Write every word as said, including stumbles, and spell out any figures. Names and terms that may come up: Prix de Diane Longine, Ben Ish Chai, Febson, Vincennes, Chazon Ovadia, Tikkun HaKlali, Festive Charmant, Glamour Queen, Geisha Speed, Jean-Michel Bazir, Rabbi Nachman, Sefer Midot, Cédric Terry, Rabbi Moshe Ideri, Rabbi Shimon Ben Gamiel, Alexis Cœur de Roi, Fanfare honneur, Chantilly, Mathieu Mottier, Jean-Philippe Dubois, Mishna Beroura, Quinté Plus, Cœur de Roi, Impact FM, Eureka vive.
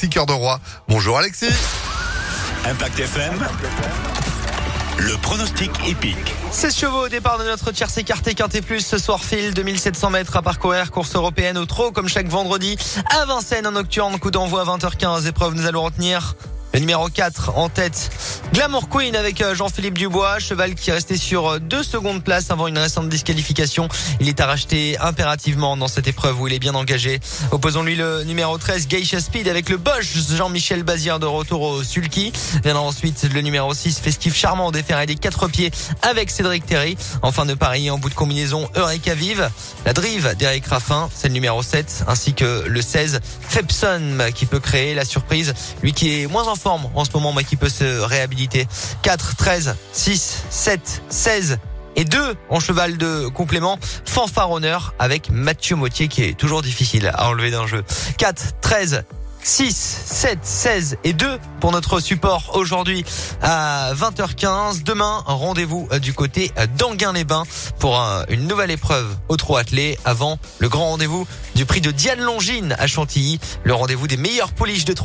Alexis Cœur de Roi. Bonjour Alexis. Impact F M. Le pronostic épique. seize chevaux au départ de notre tierce écartée Quinté Plus ce soir, fil deux mille sept cents mètres à parcourir, course européenne au trot comme chaque vendredi à Vincennes en nocturne, coup d'envoi à vingt heures quinze. Épreuve, nous allons retenir le numéro quatre en tête, Glamour Queen avec Jean-Philippe Dubois, cheval qui restait sur deux secondes places avant une récente disqualification. Il est à racheter impérativement dans cette épreuve où il est bien engagé. Opposons-lui le numéro treize, Geisha Speed avec le Bosch, Jean-Michel Bazir de retour au sulky. Viendra ensuite le numéro six, Festive Charmant, déferré des quatre pieds avec Cédric Terry. Enfin de Paris en bout de combinaison, Eureka vive, la drive d'Eric Raffin, c'est le numéro sept, ainsi que le seize, Febson qui peut créer la surprise, lui qui est moins en forme en ce moment mais qui peut se réhabiliter. quatre, treize, six, sept, seize et deux en cheval de complément, Fanfare honneur avec Mathieu Mottier qui est toujours difficile à enlever d'un jeu. quatre, treize, six, sept, seize et deux pour notre support aujourd'hui à vingt heures quinze. Demain, rendez-vous du côté d'Anguin-les-Bains pour une nouvelle épreuve au trot attelé avant le grand rendez-vous du prix de Diane Longine à Chantilly, le rendez-vous des meilleurs poliches de trot.